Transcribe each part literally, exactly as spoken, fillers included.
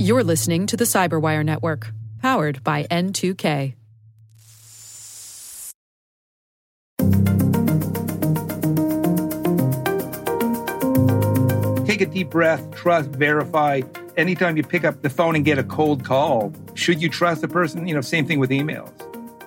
You're listening to the CyberWire Network, powered by N two K. Take a deep breath, trust, verify. Anytime you pick up the phone and get a cold call, should you trust the person? You know, same thing with emails.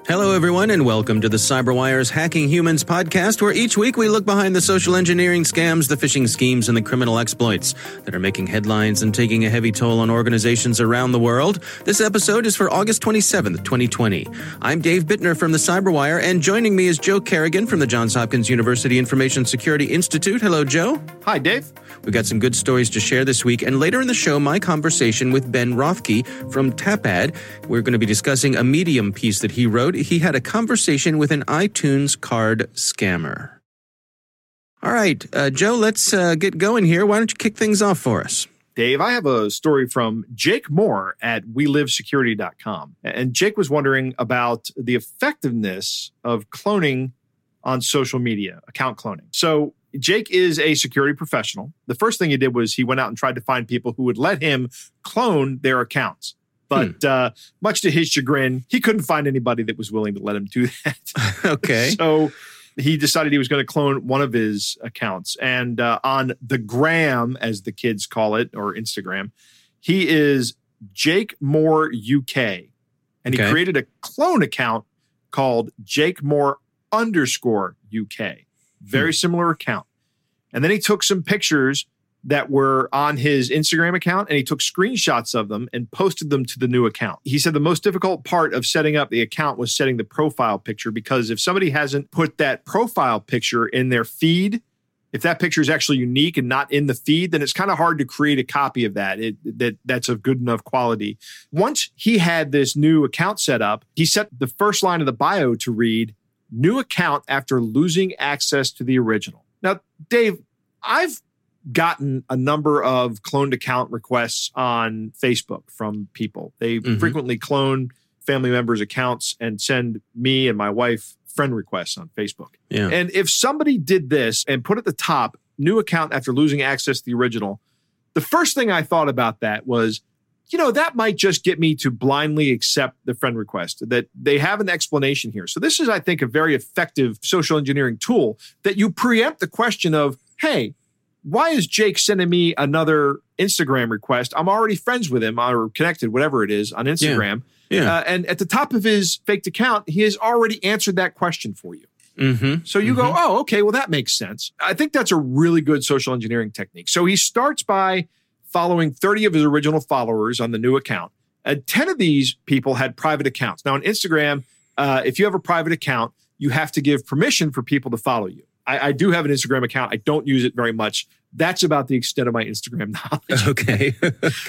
Hello, everyone, and welcome to the CyberWire's Hacking Humans podcast, where each week we look behind the social engineering scams, the phishing schemes, and the criminal exploits that are making headlines and taking a heavy toll on organizations around the world. This episode is for August twenty-seventh, twenty twenty. I'm Dave Bittner from the CyberWire, and joining me is Joe Kerrigan from the Johns Hopkins University Information Security Institute. Hello, Joe. Hi, Dave. We've got some good stories to share this week, and later in the show, my conversation with Ben Rothke from Tapad. We're going to be discussing a Medium piece that he wrote. He had a conversation with an iTunes card scammer. All right, uh, Joe, let's uh, get going here. Why don't you kick things off for us? Dave, I have a story from Jake Moore at We Live Security dot com. And Jake was wondering about the effectiveness of cloning on social media, account cloning. So Jake is a security professional. The first thing he did was he went out and tried to find people who would let him clone their accounts. But hmm. uh, much to his chagrin, he couldn't find anybody that was willing to let him do that. Okay. So he decided he was going to clone one of his accounts. And uh, on the gram, as the kids call it, or Instagram, he is Jake Moore U K. And okay. He created a clone account called Jake Moore underscore U K. Very hmm. similar account. And then he took some pictures that were on his Instagram account, and he took screenshots of them and posted them to the new account. He said the most difficult part of setting up the account was setting the profile picture, because if somebody hasn't put that profile picture in their feed, if that picture is actually unique and not in the feed, then it's kind of hard to create a copy of that, it, that that's of good enough quality. Once he had this new account set up, he set the first line of the bio to read, "New account after losing access to the original." Now, Dave, I've gotten a number of cloned account requests on Facebook from people. They mm-hmm. frequently clone family members' accounts and send me and my wife friend requests on Facebook. Yeah. And if somebody did this and put at the top, "New account after losing access to the original," the first thing I thought about that was, you know, that might just get me to blindly accept the friend request, that they have an explanation here. So this is, I think, a very effective social engineering tool, that you preempt the question of, hey, why is Jake sending me another Instagram request? I'm already friends with him or connected, whatever it is, on Instagram. Yeah. Yeah. Uh, and at the top of his faked account, he has already answered that question for you. Mm-hmm. So you mm-hmm. go, oh, okay, well, that makes sense. I think that's a really good social engineering technique. So he starts by following thirty of his original followers on the new account. And ten of these people had private accounts. Now, on Instagram, uh, if you have a private account, you have to give permission for people to follow you. I, I do have an Instagram account. I don't use it very much. That's about the extent of my Instagram knowledge. Okay.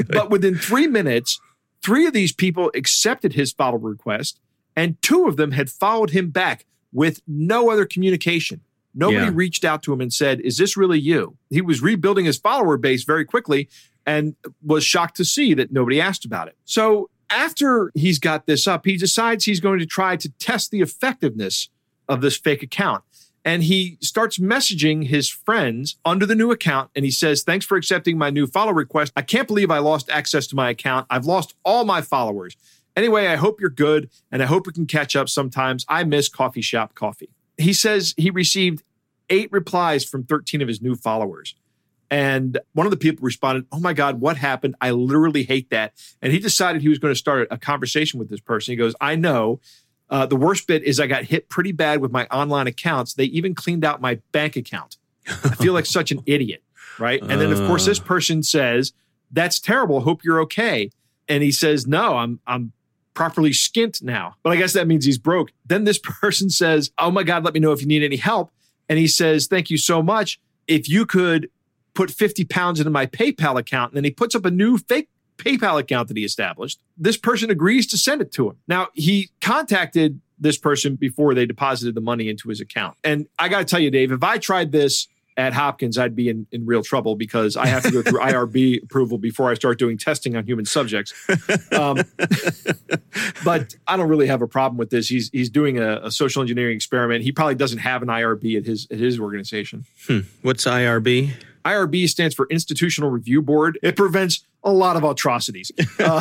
But within three minutes, three of these people accepted his follow request, and two of them had followed him back with no other communication. Nobody yeah. reached out to him and said, "Is this really you?" He was rebuilding his follower base very quickly and was shocked to see that nobody asked about it. So after he's got this up, he decides he's going to try to test the effectiveness of this fake account. And he starts messaging his friends under the new account. And he says, "Thanks for accepting my new follow request. I can't believe I lost access to my account. I've lost all my followers. Anyway, I hope you're good. And I hope we can catch up sometimes. I miss coffee shop coffee." He says he received eight replies from thirteen of his new followers. And one of the people responded, "Oh my God, what happened? I literally hate that." And he decided he was going to start a conversation with this person. He goes, "I know. Uh, the worst bit is I got hit pretty bad with my online accounts. They even cleaned out my bank account. I feel like such an idiot," right? And then, of course, this person says, "That's terrible. Hope you're okay." And he says, "No, I'm I'm properly skint now." But I guess that means he's broke. Then this person says, "Oh my God, let me know if you need any help." And he says, "Thank you so much. If you could put fifty pounds into my PayPal account." And then he puts up a new fake PayPal account that he established. This person agrees to send it to him. Now, he contacted this person before they deposited the money into his account. And I got to tell you, Dave, if I tried this at Hopkins, I'd be in, in real trouble, because I have to go through I R B approval before I start doing testing on human subjects. Um, but I don't really have a problem with this. He's he's doing a, a social engineering experiment. He probably doesn't have an I R B at his, at his organization. Hmm. What's I R B? I R B stands for Institutional Review Board. It prevents a lot of atrocities. Uh,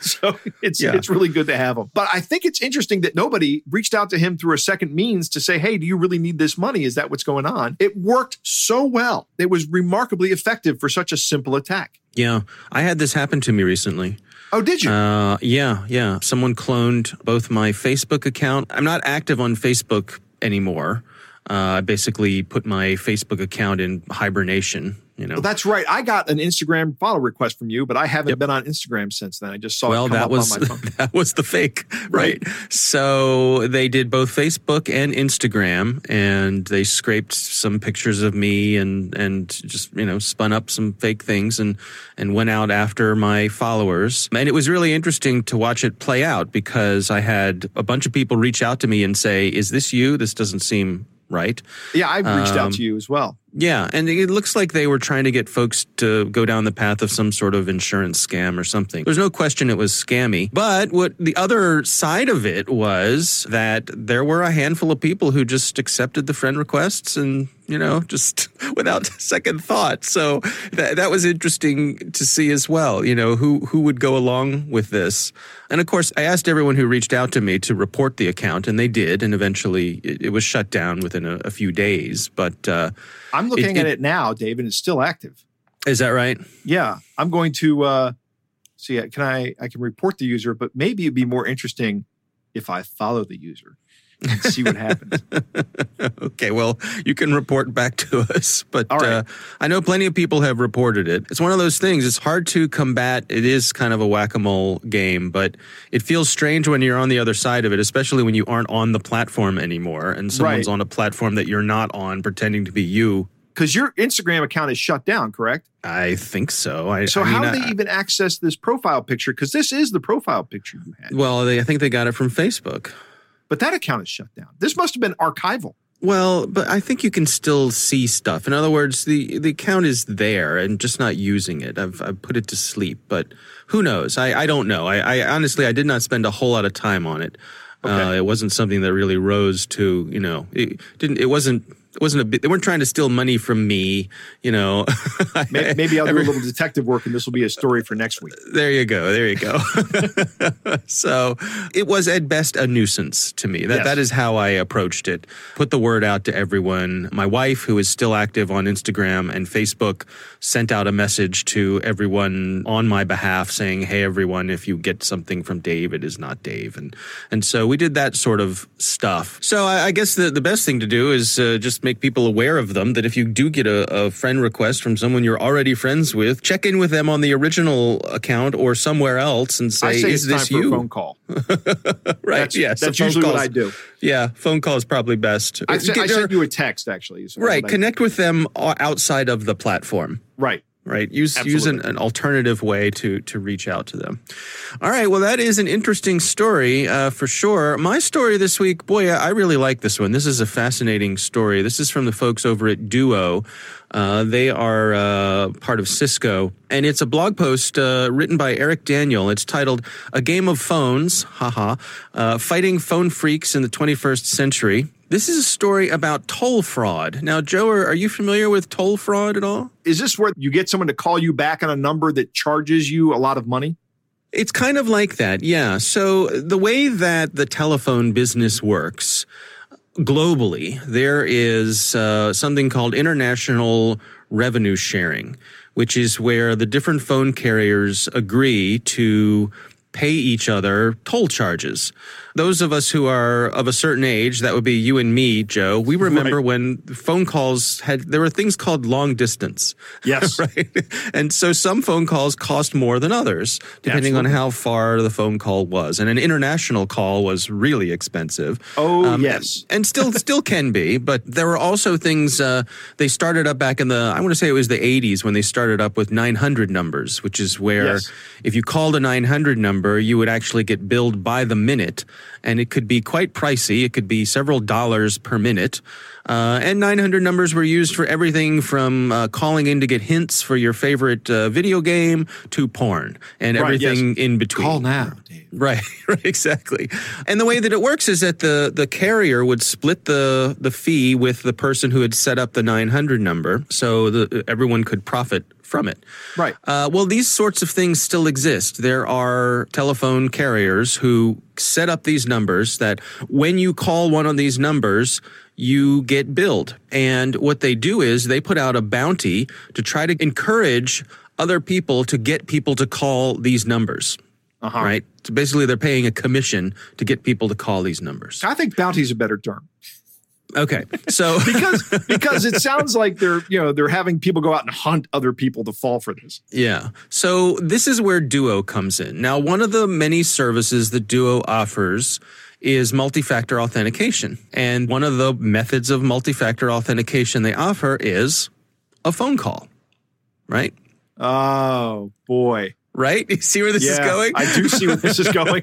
so it's yeah. it's really good to have him. But I think it's interesting that nobody reached out to him through a second means to say, hey, do you really need this money? Is that what's going on? It worked so well. It was remarkably effective for such a simple attack. Yeah. I had this happen to me recently. Oh, did you? Uh, yeah, yeah. Someone cloned both my Facebook account. I'm not active on Facebook anymore. Uh, I basically put my Facebook account in hibernation. You know, well, that's right. I got an Instagram follow request from you, but I haven't yep. been on Instagram since then. I just saw well, it come that up was, on my phone. That was the fake, right? right? So they did both Facebook and Instagram, and they scraped some pictures of me and and just, you know, spun up some fake things and, and went out after my followers. And it was really interesting to watch it play out because I had a bunch of people reach out to me and say, is this you? This doesn't seem right. Yeah, I reached um, out to you as well. Yeah, and it looks like they were trying to get folks to go down the path of some sort of insurance scam or something. There's no question it was scammy. But what the other side of it was that there were a handful of people who just accepted the friend requests and, you know, just without second thought. So that, that was interesting to see as well, you know, who, who would go along with this. And of course, I asked everyone who reached out to me to report the account, and they did. And eventually it, it was shut down within a, a few days. But uh, I'm I'm looking it, it, at it now, Dave, and it's still active. Is that right? Yeah. I'm going to uh, see. Can I? I can report the user, but maybe it'd be more interesting if I follow the user and see what happens. Okay. Well, you can report back to us, but right. uh, I know plenty of people have reported it. It's one of those things. It's hard to combat. It is kind of a whack-a-mole game, but it feels strange when you're on the other side of it, especially when you aren't on the platform anymore and someone's right. on a platform that you're not on pretending to be you. Because your Instagram account is shut down, correct? I think so. I, so I how mean, do they I, even access this profile picture? Because this is the profile picture you had. Well, they, I think they got it from Facebook. But that account is shut down. This must have been archival. Well, but I think you can still see stuff. In other words, the, the account is there and just not using it. I've, I've put it to sleep, but who knows? I, I don't know. I, I honestly, I did not spend a whole lot of time on it. Okay. Uh, it wasn't something that really rose to, you know, it didn't, it wasn't. It wasn't a bit, they weren't trying to steal money from me, you know. maybe, maybe I'll do a little detective work and this will be a story for next week. There you go. There you go. So it was at best a nuisance to me. That yes. That is how I approached it. Put the word out to everyone. My wife, who is still active on Instagram and Facebook, sent out a message to everyone on my behalf saying, hey, everyone, if you get something from Dave, it is not Dave. And and so we did that sort of stuff. So I, I guess the, the best thing to do is uh, just make people aware of them, that if you do get a, a friend request from someone you're already friends with, check in with them on the original account or somewhere else and say, I say is this you? Phone call. Right. That's, yes. That's usually calls. What I do. Yeah. Phone call is probably best. I, se- I sent you a text, actually. Right. Connect with them outside of the platform. Right. Right. Use Absolutely. use an, an alternative way to to reach out to them. All right. Well, that is an interesting story uh, for sure. My story this week, boy, I really like this one. This is a fascinating story. This is from the folks over at Duo. Uh, they are uh, part of Cisco. And it's a blog post uh, written by Eric Daniel. It's titled, A Game of Phones, haha, uh, Fighting Phone Freaks in the twenty-first century. This is a story about toll fraud. Now, Joe, are, are you familiar with toll fraud at all? Is this where you get someone to call you back on a number that charges you a lot of money? It's kind of like that, yeah. So the way that the telephone business works globally, there is uh, something called international revenue sharing, which is where the different phone carriers agree to pay each other toll charges. Those of us who are of a certain age, that would be you and me, Joe, we remember right. when phone calls had, there were things called long distance. Yes. Right? And so some phone calls cost more than others, depending Absolutely. on how far the phone call was. And an international call was really expensive. Oh, um, yes. And still still can be, but there were also things, uh, they started up back in the, I want to say it was the eighties when they started up with nine hundred numbers, which is where yes. if you called a nine hundred number, you would actually get billed by the minute. and it could be quite pricey. It could be several dollars per minute. Uh, N nine hundred numbers were used for everything from uh, calling in to get hints for your favorite uh, video game to porn and right, everything yes. in between. Call now. Dave. Right, right, exactly. And the way that it works is that the, the carrier would split the, the fee with the person who had set up the nine hundred number so the, everyone could profit from it. Right. Uh, well, these sorts of things still exist. There are telephone carriers who set up these numbers that when you call one of these numbers, you get billed. And what they do is they put out a bounty to try to encourage other people to get people to call these numbers. Uh-huh. Right? So basically they're paying a commission to get people to call these numbers. I think bounty is a better term. Okay, so because because it sounds like they're you know they're having people go out and hunt other people to fall for this. Yeah, so this is where Duo comes in. Now, one of the many services that Duo offers is multi-factor authentication, and one of the methods of multi-factor authentication they offer is a phone call. Right? Oh boy. Right? You see where this yeah, is going? I do see where this is going.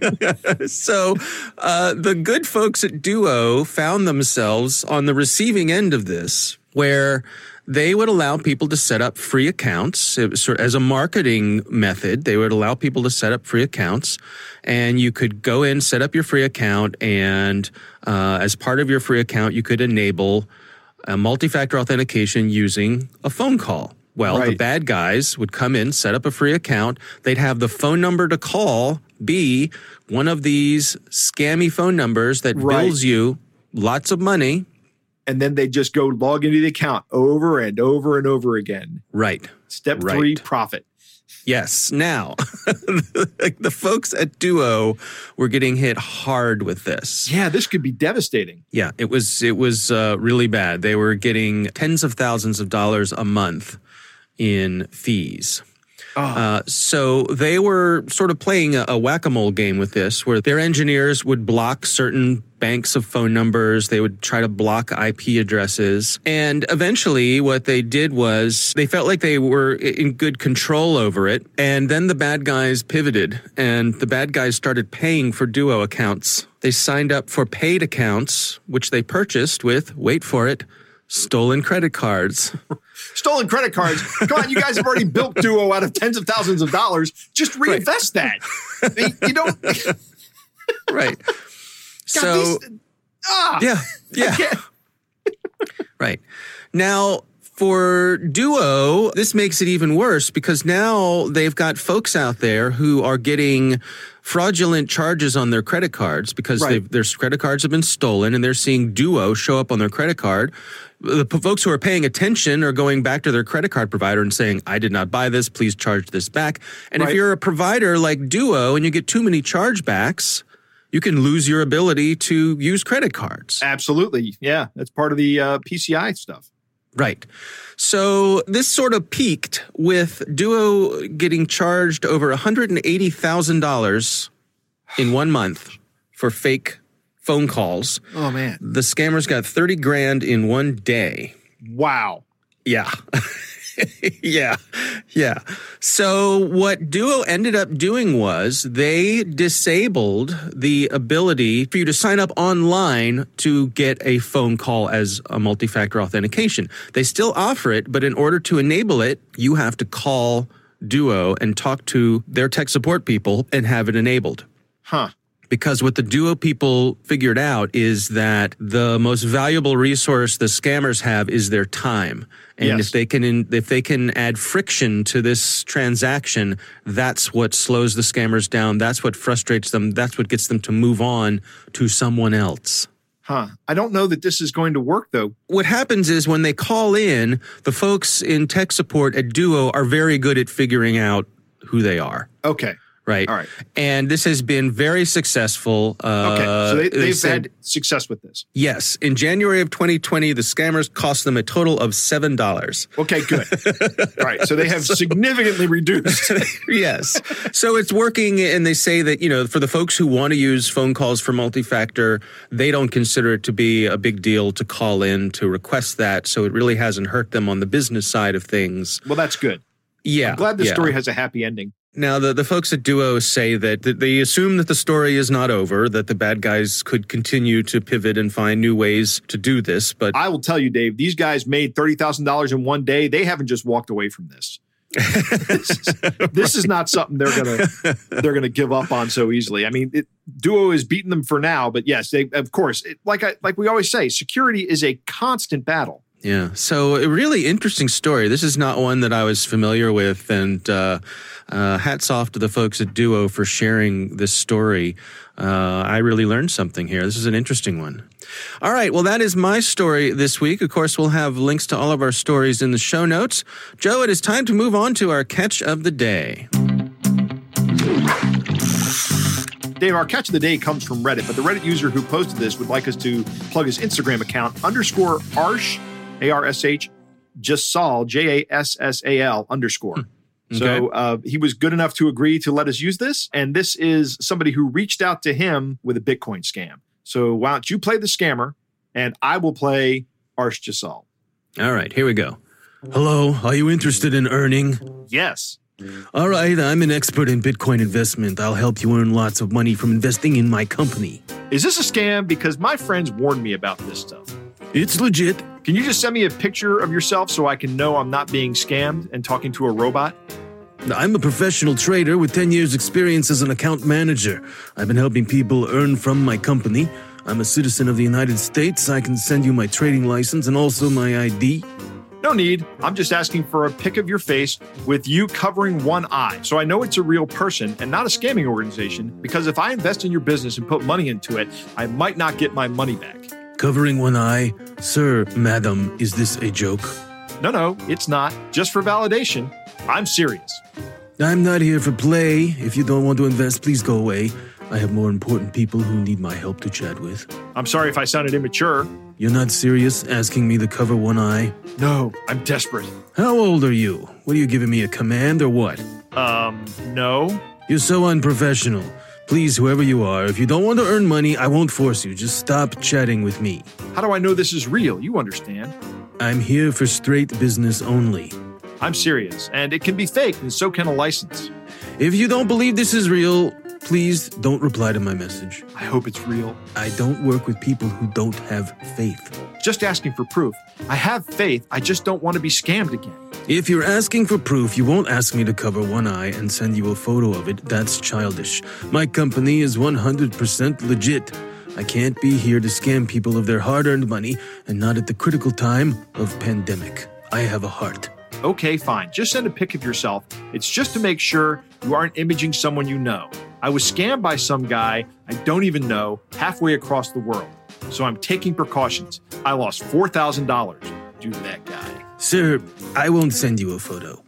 So uh, the good folks at Duo found themselves on the receiving end of this, where they would allow people to set up free accounts. It was sort of, as a marketing method, they would allow people to set up free accounts. And you could go in, set up your free account, and uh, as part of your free account, you could enable a multi-factor authentication using a phone call. Well, right. The bad guys would come in, set up a free account. They'd have the phone number to call be one of these scammy phone numbers that right. bills you lots of money. And then they just go log into the account over and over and over again. Right. Step right. three, profit. Yes. Now, the folks at Duo were getting hit hard with this. Yeah, this could be devastating. Yeah, it was, it was uh, really bad. They were getting tens of thousands of dollars a month in fees. Oh. Uh, so they were sort of playing a, a whack-a-mole game with this, where their engineers would block certain banks of phone numbers. They would try to block I P addresses. And eventually what they did was they felt like they were in good control over it. And then the bad guys pivoted, and the bad guys started paying for Duo accounts. They signed up for paid accounts, which they purchased with, wait for it, stolen credit cards. Stolen credit cards? Come on, you guys have already built Duo out of tens of thousands of dollars. Just reinvest right. that. You don't... Right. God, so... These... Ah! Yeah, yeah. Right. Now, for Duo, this makes it even worse because now they've got folks out there who are getting fraudulent charges on their credit cards because right. their credit cards have been stolen, and they're seeing Duo show up on their credit card. The folks who are paying attention are going back to their credit card provider and saying, I did not buy this. Please charge this back. And right. if you're a provider like Duo and you get too many chargebacks, you can lose your ability to use credit cards. Absolutely. Yeah. That's part of the uh, P C I stuff. Right. So this sort of peaked with Duo getting charged over one hundred eighty thousand dollars in one month for fake phone calls. Oh, man. The scammers got thirty grand in one day. Wow. Yeah. Yeah. Yeah. So what Duo ended up doing was they disabled the ability for you to sign up online to get a phone call as a multi-factor authentication. They still offer it, but in order to enable it, you have to call Duo and talk to their tech support people and have it enabled. Huh. Because what the Duo people figured out is that the most valuable resource the scammers have is their time. And yes. if they can in, if they can add friction to this transaction, that's what slows the scammers down. That's what frustrates them. That's what gets them to move on to someone else. Huh. I don't know that this is going to work, though. What happens is when they call in, the folks in tech support at Duo are very good at figuring out who they are. Okay. Right. All right. And this has been very successful. Uh, okay. So they, they've they had success with this. Yes. In January of twenty twenty, the scammers cost them a total of seven dollars. Okay, good. All right. So they have so, significantly reduced. Yes. So it's working. And they say that, you know, for the folks who want to use phone calls for multi-factor, they don't consider it to be a big deal to call in to request that. So it really hasn't hurt them on the business side of things. Well, that's good. Yeah. I'm glad the yeah. story has a happy ending. Now, the, the folks at Duo say that they assume that the story is not over, that the bad guys could continue to pivot and find new ways to do this. But I will tell you, Dave, these guys made thirty thousand dollars in one day. They haven't just walked away from this. this is, this right. is not something they're gonna they're gonna give up on so easily. I mean, it, Duo is beating them for now, but yes, they of course, it, like I like we always say, security is a constant battle. Yeah, so a really interesting story. This is not one that I was familiar with, and uh, uh, hats off to the folks at Duo for sharing this story. Uh, I really learned something here. This is an interesting one. All right, well, that is my story this week. Of course, we'll have links to all of our stories in the show notes. Joe, it is time to move on to our catch of the day. Dave, our catch of the day comes from Reddit, but the Reddit user who posted this would like us to plug his Instagram account, underscore Arsh, A R S H, Jassal, J A S S A L, underscore. Okay. So uh, he was good enough to agree to let us use this. And this is somebody who reached out to him with a Bitcoin scam. So why don't you play the scammer and I will play Arsh Jassal. All right, here we go. Hello, are you interested in earning? Yes. All right, I'm an expert in Bitcoin investment. I'll help you earn lots of money from investing in my company. Is this a scam? Because my friends warned me about this stuff. It's legit. Can you just send me a picture of yourself so I can know I'm not being scammed and talking to a robot? I'm a professional trader with ten years experience as an account manager. I've been helping people earn from my company. I'm a citizen of the United States. I can send you my trading license and also my I D. No need. I'm just asking for a pic of your face with you covering one eye so I know it's a real person and not a scamming organization, because if I invest in your business and put money into it, I might not get my money back. Covering one eye? Sir, madam, is this a joke? No, no, it's not. Just for validation. I'm serious. I'm not here for play. If you don't want to invest, please go away. I have more important people who need my help to chat with. I'm sorry if I sounded immature. You're not serious asking me to cover one eye? No, I'm desperate. How old are you? What are you giving me, a command or what? Um, no. You're so unprofessional. Please, whoever you are, if you don't want to earn money, I won't force you. Just stop chatting with me. How do I know this is real? You understand. I'm here for straight business only. I'm serious, and it can be faked, and so can a license. If you don't believe this is real, please don't reply to my message. I hope it's real. I don't work with people who don't have faith. Just asking for proof. I have faith. I just don't want to be scammed again. If you're asking for proof, you won't ask me to cover one eye and send you a photo of it. That's childish. My company is one hundred percent legit. I can't be here to scam people of their hard-earned money, and not at the critical time of pandemic. I have a heart. Okay, fine. Just send a pic of yourself. It's just to make sure you aren't imaging someone you know. I was scammed by some guy I don't even know halfway across the world. So I'm taking precautions. I lost four thousand dollars due to that guy. Sir, I won't send you a photo.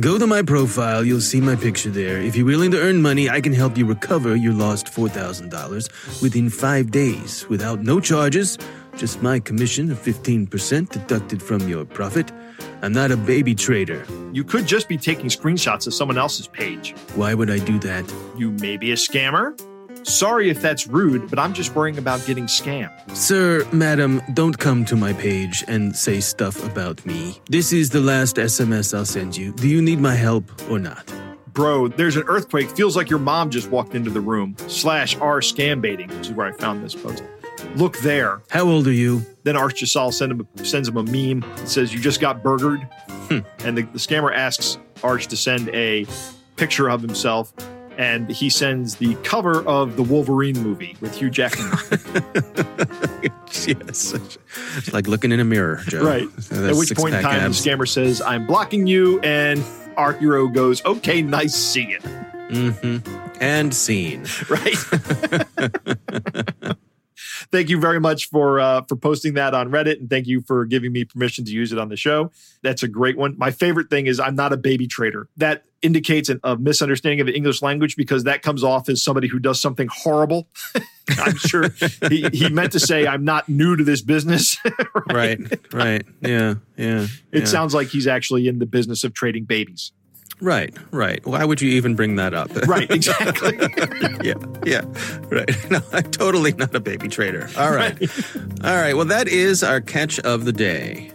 Go to my profile. You'll see my picture there. If you're willing to earn money, I can help you recover your lost four thousand dollars within five days without no charges, just my commission of fifteen percent deducted from your profit. I'm not a baby trader. You could just be taking screenshots of someone else's page. Why would I do that? You may be a scammer. Sorry if that's rude, but I'm just worrying about getting scammed. Sir, madam, don't come to my page and say stuff about me. This is the last S M S I'll send you. Do you need my help or not? Bro, there's an earthquake. Feels like your mom just walked into the room. Slash R scam baiting, which is where I found this post. Look there. How old are you? Then Arsh Jassal send him, sends him a meme that says, you just got burgered. Hmm. And the, the scammer asks Arsh to send a picture of himself. And he sends the cover of the Wolverine movie with Hugh Jackman. Yes. It's like looking in a mirror, Joe. Right. So at which point in time, abs. the scammer says, I'm blocking you. And our hero goes, okay, nice seeing it. Mm-hmm. And scene. Right. Thank you very much for uh, for posting that on Reddit, and thank you for giving me permission to use it on the show. That's a great one. My favorite thing is I'm not a baby trader. That indicates an, a misunderstanding of the English language, because that comes off as somebody who does something horrible. I'm sure he, he meant to say I'm not new to this business. right? right, right. Yeah, yeah. It yeah. sounds like he's actually in the business of trading babies. Right, right. Why would you even bring that up? Right, exactly. yeah, yeah, right. No, I'm totally not a baby trader. All right. right. All right, well, that is our catch of the day.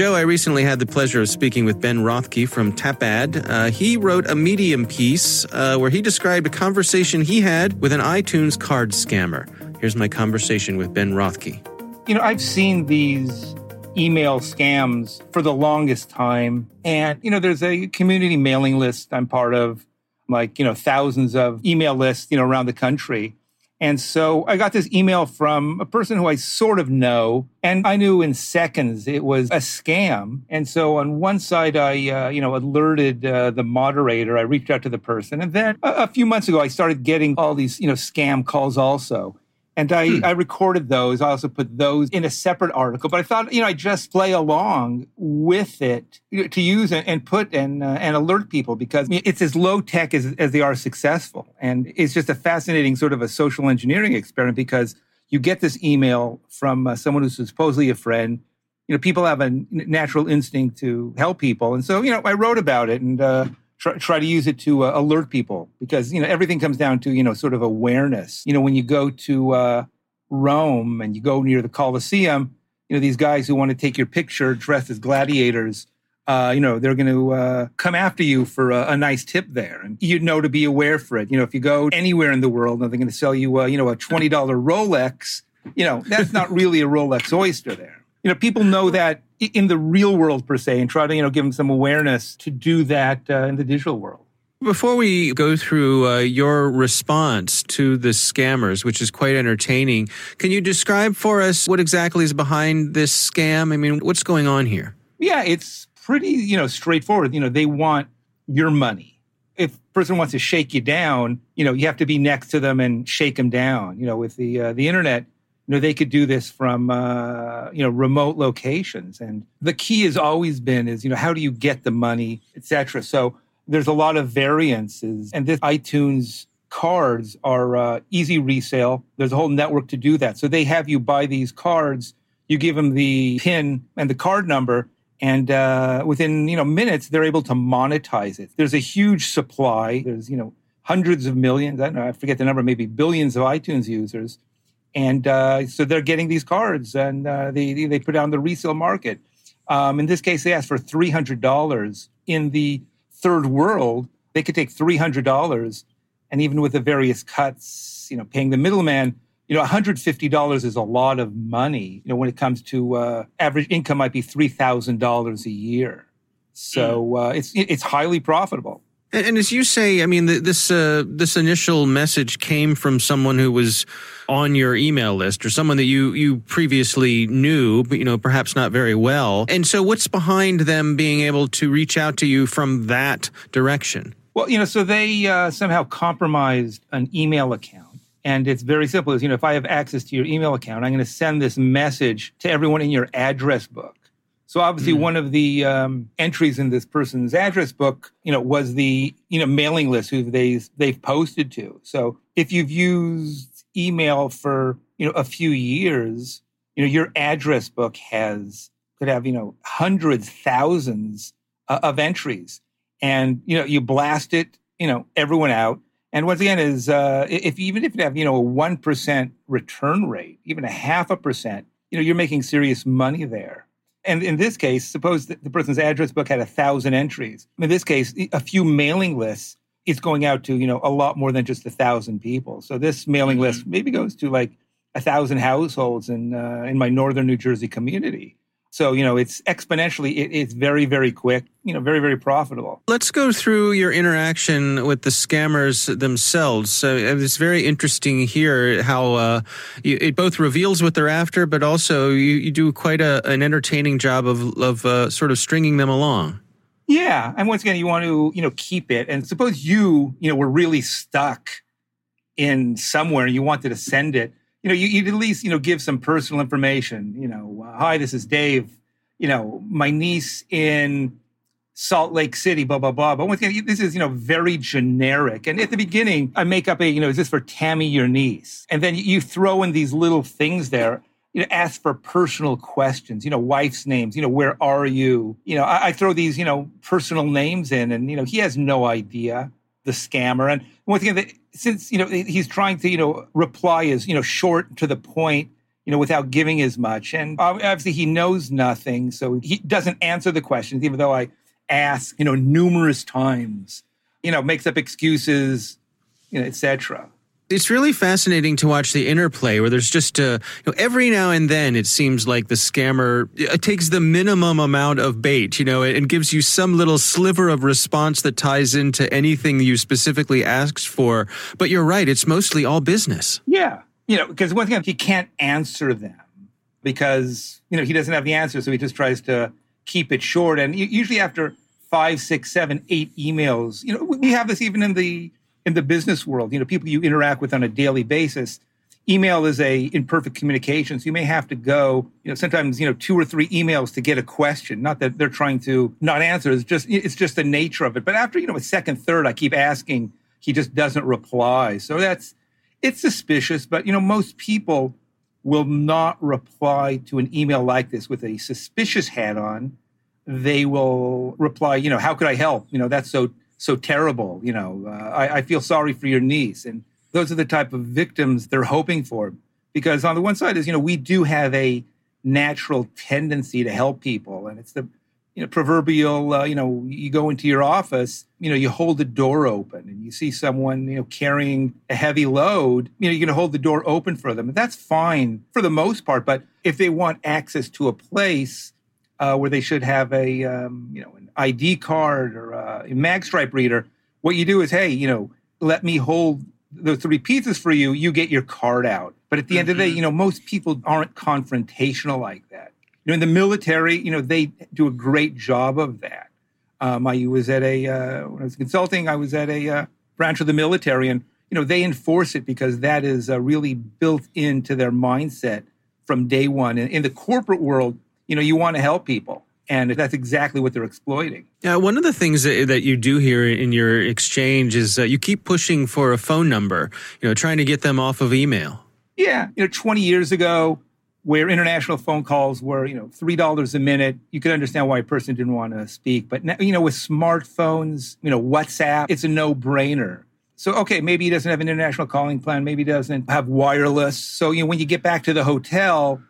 Joe, I recently had the pleasure of speaking with Ben Rothke from Tapad. Uh, he wrote a Medium piece uh, where he described a conversation he had with an iTunes card scammer. Here's my conversation with Ben Rothke. You know, I've seen these email scams for the longest time. And, you know, there's a community mailing list I'm part of, like, you know, thousands of email lists, you know, around the country. And so I got this email from a person who I sort of know, and I knew in seconds it was a scam. And so on one side, I, uh, you know, alerted uh, the moderator. I reached out to the person. And then a, a few months ago, I started getting all these, you know, scam calls also. And I, hmm. I recorded those. I also put those in a separate article. But I thought, you know, I just play along with it to use and, and put and uh, and alert people, because it's as low tech as, as they are successful. And it's just a fascinating sort of a social engineering experiment, because you get this email from uh, someone who's supposedly a friend. You know, people have a natural instinct to help people. And so, you know, I wrote about it and uh, try, try to use it to uh, alert people, because, you know, everything comes down to, you know, sort of awareness. You know, when you go to uh, Rome and you go near the Colosseum, you know, these guys who want to take your picture dressed as gladiators, uh, you know, they're going to uh, come after you for a, a nice tip there. And you know to be aware for it. You know, if you go anywhere in the world and they're going to sell you, uh, you know, a twenty dollars Rolex, you know, that's not really a Rolex oyster there. You know, people know that in the real world, per se, and try to, you know, give them some awareness to do that uh, in the digital world. Before we go through uh, your response to the scammers, which is quite entertaining, can you describe for us what exactly is behind this scam? I mean, what's going on here? Yeah, it's pretty, you know, straightforward. You know, they want your money. If a person wants to shake you down, you know, you have to be next to them and shake them down. You know, with the uh, the internet, you know, they could do this from, uh, you know, remote locations. And the key has always been is, you know, how do you get the money, et cetera. So there's a lot of variances. And this iTunes cards are uh, easy resale. There's a whole network to do that. So they have you buy these cards. You give them the PIN and the card number. And uh, within, you know, minutes, they're able to monetize it. There's a huge supply. There's, you know, hundreds of millions. I don't know, I forget the number, maybe billions of iTunes users. And uh, so they're getting these cards, and uh, they they put it on the resale market. Um, in this case, they asked for three hundred dollars. In the third world, they could take three hundred dollars, and even with the various cuts, you know, paying the middleman, you know, one hundred fifty dollars is a lot of money. You know, when it comes to uh, average income, might be three thousand dollars a year. So uh, it's it's highly profitable. And as you say, I mean, this uh, this initial message came from someone who was on your email list, or someone that you, you previously knew, but, you know, perhaps not very well. And so what's behind them being able to reach out to you from that direction? Well, you know, so they uh, somehow compromised an email account. And it's very simple. It's, you know, if I have access to your email account, I'm going to send this message to everyone in your address book. So obviously, mm-hmm. one of the um, entries in this person's address book, you know, was the, you know, mailing list who they they've posted to. So if you've used email for, you know, a few years, you know, your address book has could have, you know, hundreds, thousands uh, of entries, and, you know, you blast it, you know, everyone out. And once again, is uh, if even if you have, you know, a one percent return rate, even a half a percent, you know, you're making serious money there. And in this case, suppose that the person's address book had one thousand entries. In this case, a few mailing lists, it's going out to, you know, a lot more than just one thousand people. So this mailing list maybe goes to like one thousand households in uh, in my northern New Jersey community. So, you know, it's exponentially, it, it's very, very quick, you know, very, very profitable. Let's go through your interaction with the scammers themselves. So it's very interesting here how uh, it both reveals what they're after, but also you, you do quite a, an entertaining job of, of uh, sort of stringing them along. Yeah. And once again, you want to, you know, keep it. And suppose you, you know, were really stuck in somewhere and you wanted to send it. You know, you, you'd at least, you know, give some personal information. You know, hi, this is Dave. You know, my niece in Salt Lake City, blah, blah, blah. But once again, this is, you know, very generic. And at the beginning, I make up a, you know, is this for Tammy, your niece? And then you throw in these little things there. You know, ask for personal questions, you know, wife's names, you know, where are you? You know, I, I throw these, you know, personal names in, and, you know, he has no idea, the scammer. And once again, the, since, you know, he's trying to, you know, reply as, you know, short to the point, you know, without giving as much. And obviously he knows nothing, so he doesn't answer the questions, even though I ask, you know, numerous times, you know, makes up excuses, you know, et cetera. It's really fascinating to watch the interplay where there's just a, you know, every now and then it seems like the scammer takes the minimum amount of bait, you know, and gives you some little sliver of response that ties into anything you specifically asked for. But you're right, it's mostly all business. Yeah. You know, because once again, he can't answer them because, you know, he doesn't have the answer. So he just tries to keep it short. And usually after five, six, seven, eight emails, you know, we have this even in the in the business world, you know, people you interact with on a daily basis, email is a imperfect communication. So you may have to go, you know, sometimes, you know, two or three emails to get a question. Not that they're trying to not answer. It's just, it's just the nature of it. But after, you know, a second, third, I keep asking, he just doesn't reply. So that's, it's suspicious, but, you know, most people will not reply to an email like this with a suspicious hat on. They will reply, you know, how could I help? You know, that's so so terrible, you know, uh, I, I feel sorry for your niece. And those are the type of victims they're hoping for. Because on the one side is, you know, we do have a natural tendency to help people. And it's the, you know, proverbial, uh, you know, you go into your office, you know, you hold the door open and you see someone, you know, carrying a heavy load, you know, you're going to hold the door open for them. And that's fine for the most part. But if they want access to a place uh, where they should have a, um, you know, an I D card or a a magstripe reader, what you do is, hey, you know, let me hold the three pizzas for you, you get your card out. But at the mm-hmm. end of the day, you know, most people aren't confrontational like that. You know, in the military, you know, they do a great job of that. Um, I was at a, uh, when I was consulting, I was at a uh, branch of the military and, you know, they enforce it because that is uh, really built into their mindset from day one. And in the corporate world, you know, you want to help people. And that's exactly what they're exploiting. Yeah, one of the things that, that you do here in your exchange is uh, you keep pushing for a phone number, you know, trying to get them off of email. Yeah, you know, twenty years ago, where international phone calls were, you know, three dollars a minute, you could understand why a person didn't want to speak. But now, you know, with smartphones, you know, WhatsApp, it's a no-brainer. So, okay, maybe he doesn't have an international calling plan. Maybe he doesn't have wireless. So, you know, when you get back to the hotel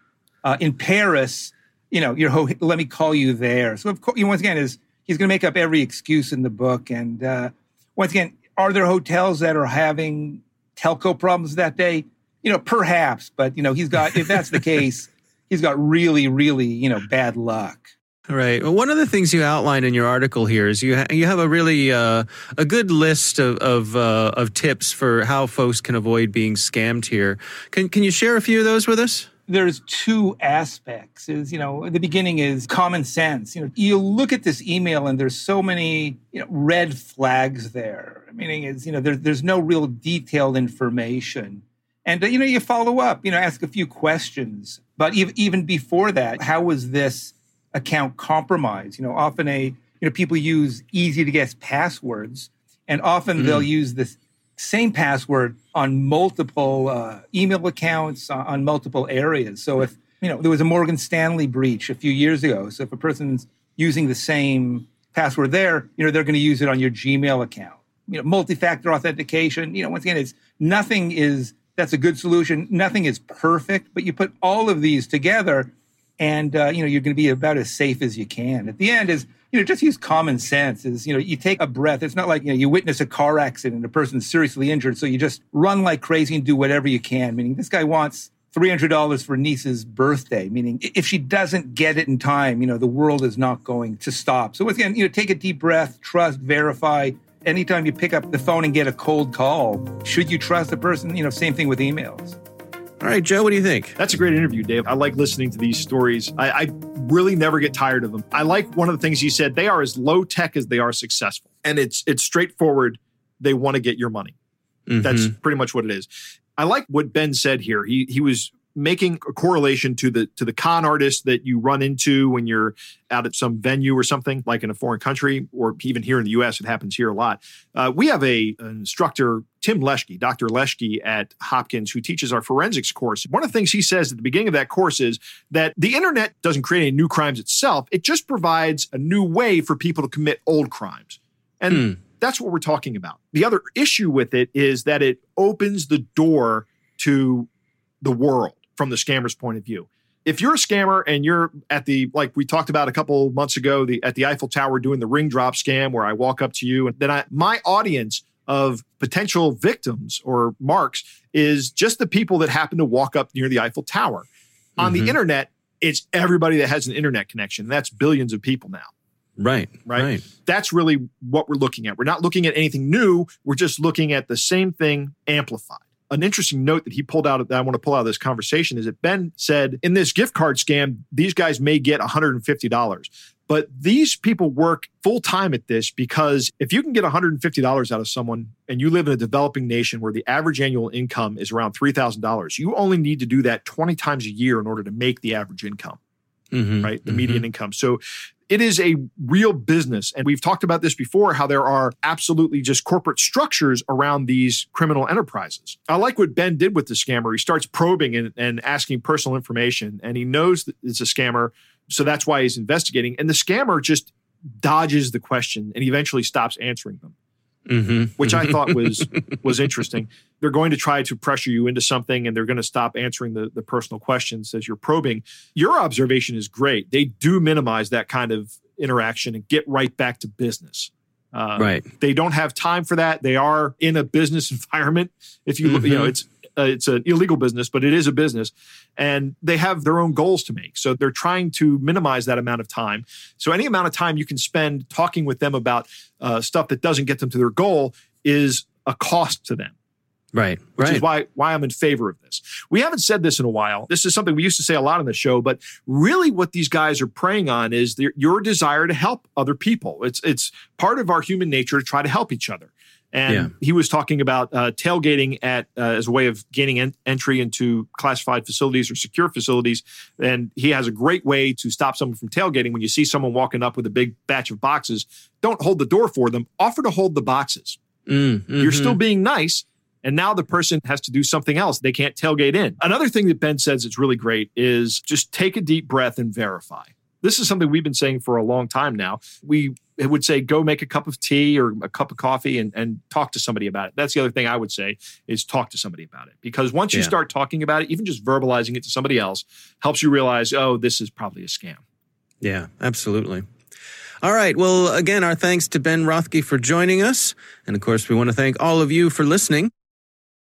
uh, in Paris, you know, your ho- let me call you there. So, of course, you know, once again, is he's going to make up every excuse in the book. And uh, once again, are there hotels that are having telco problems that day? You know, perhaps. But, you know, he's got, if that's the case, he's got really, really, you know, bad luck. Right. Well, one of the things you outline in your article here is you ha- you have a really uh, a good list of of, uh, of tips for how folks can avoid being scammed here. Can can you share a few of those with us? There's two aspects. Is, you know, the beginning is common sense. You know, you look at this email and there's so many, you know, red flags there. Meaning is, you know, there, there's no real detailed information. And, you know, you follow up, you know, ask a few questions. But ev- even before that, how was this account compromised? You know, often a, you know, people use easy to guess passwords and often mm. they'll use this same password on multiple uh, email accounts, on, on multiple areas. So if, you know, there was a Morgan Stanley breach a few years ago. So if a person's using the same password there, you know, they're going to use it on your Gmail account. You know, multi-factor authentication, you know, once again, it's nothing is, that's a good solution. Nothing is perfect, but you put all of these together and, uh, you know, you're going to be about as safe as you can. At the end is, you know, just use common sense. Is, you know, you take a breath. It's not like, you know, you witness a car accident and a person's seriously injured. So you just run like crazy and do whatever you can. Meaning this guy wants three hundred dollars for niece's birthday. Meaning if she doesn't get it in time, you know, the world is not going to stop. So again, you know, take a deep breath, trust, verify. Anytime you pick up the phone and get a cold call, should you trust the person? You know, same thing with emails. All right, Joe, what do you think? That's a great interview, Dave. I like listening to these stories. I, I really never get tired of them. I like one of the things you said, they are as low tech as they are successful. And it's it's straightforward. They want to get your money. Mm-hmm. That's pretty much what it is. I like what Ben said here. He he was making a correlation to the to the con artist that you run into when you're out at some venue or something, like in a foreign country, or even here in the U S, it happens here a lot. Uh, we have a an instructor, Tim Leshke, Doctor Leshke at Hopkins, who teaches our forensics course. One of the things he says at the beginning of that course is that the internet doesn't create any new crimes itself. It just provides a new way for people to commit old crimes. And mm. that's what we're talking about. The other issue with it is that it opens the door to the world. from the scammer's point of view. If you're a scammer and you're at the, like we talked about a couple months ago, the at the Eiffel Tower doing the ring drop scam where I walk up to you, and then I, my audience of potential victims or marks is just the people that happen to walk up near the Eiffel Tower. Mm-hmm. On the internet, it's everybody that has an internet connection. That's billions of people now. Right, right, right. That's really what we're looking at. We're not looking at anything new. We're just looking at the same thing amplified. An interesting note that he pulled out of, that I want to pull out of this conversation is that Ben said, in this gift card scam, these guys may get one hundred fifty dollars. But these people work full time at this, because if you can get one hundred fifty dollars out of someone and you live in a developing nation where the average annual income is around three thousand dollars, you only need to do that twenty times a year in order to make the average income, mm-hmm, right? The mm-hmm. median income. So it is a real business. And we've talked about this before, how there are absolutely just corporate structures around these criminal enterprises. I like what Ben did with the scammer. He starts probing and, and asking personal information, and he knows that it's a scammer. So that's why he's investigating. And the scammer just dodges the question and eventually stops answering them, mm-hmm. which I thought was was interesting. They're going to try to pressure you into something, and they're going to stop answering the, the personal questions as you're probing. Your observation is great. They do minimize that kind of interaction and get right back to business. Uh, right. They don't have time for that. They are in a business environment. If you look, mm-hmm. you know, it's uh, it's an illegal business, but it is a business, and they have their own goals to make. So they're trying to minimize that amount of time. So any amount of time you can spend talking with them about uh, stuff that doesn't get them to their goal is a cost to them. Right, which right. is why why I'm in favor of this. We haven't said this in a while. This is something we used to say a lot on the show, but really what these guys are preying on is their, your desire to help other people. It's it's part of our human nature to try to help each other. And yeah. he was talking about uh, tailgating at uh, as a way of gaining en- entry into classified facilities or secure facilities. And he has a great way to stop someone from tailgating. When you see someone walking up with a big batch of boxes, don't hold the door for them. Offer to hold the boxes. Mm, mm-hmm. You're still being nice. And now the person has to do something else. They can't tailgate in. Another thing that Ben says that's really great is just take a deep breath and verify. This is something we've been saying for a long time now. We would say, go make a cup of tea or a cup of coffee and, and talk to somebody about it. That's the other thing I would say is talk to somebody about it. Because once you yeah. start talking about it, even just verbalizing it to somebody else helps you realize, oh, this is probably a scam. Yeah, absolutely. All right. Well, again, our thanks to Ben Rothke for joining us. And of course, we want to thank all of you for listening.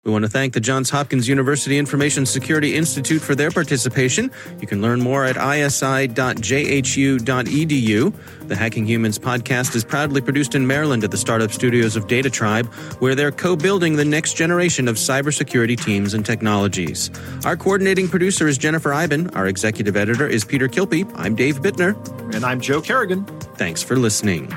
We want to thank the Johns Hopkins University Information Security Institute for their participation. You can learn more at i s i dot j h u dot e d u. The Hacking Humans podcast is proudly produced in Maryland at the startup studios of Data Tribe, where they're co-building the next generation of cybersecurity teams and technologies. Our coordinating producer is Jennifer Iben. Our executive editor is Peter Kilpie. I'm Dave Bittner. And I'm Joe Kerrigan. Thanks for listening.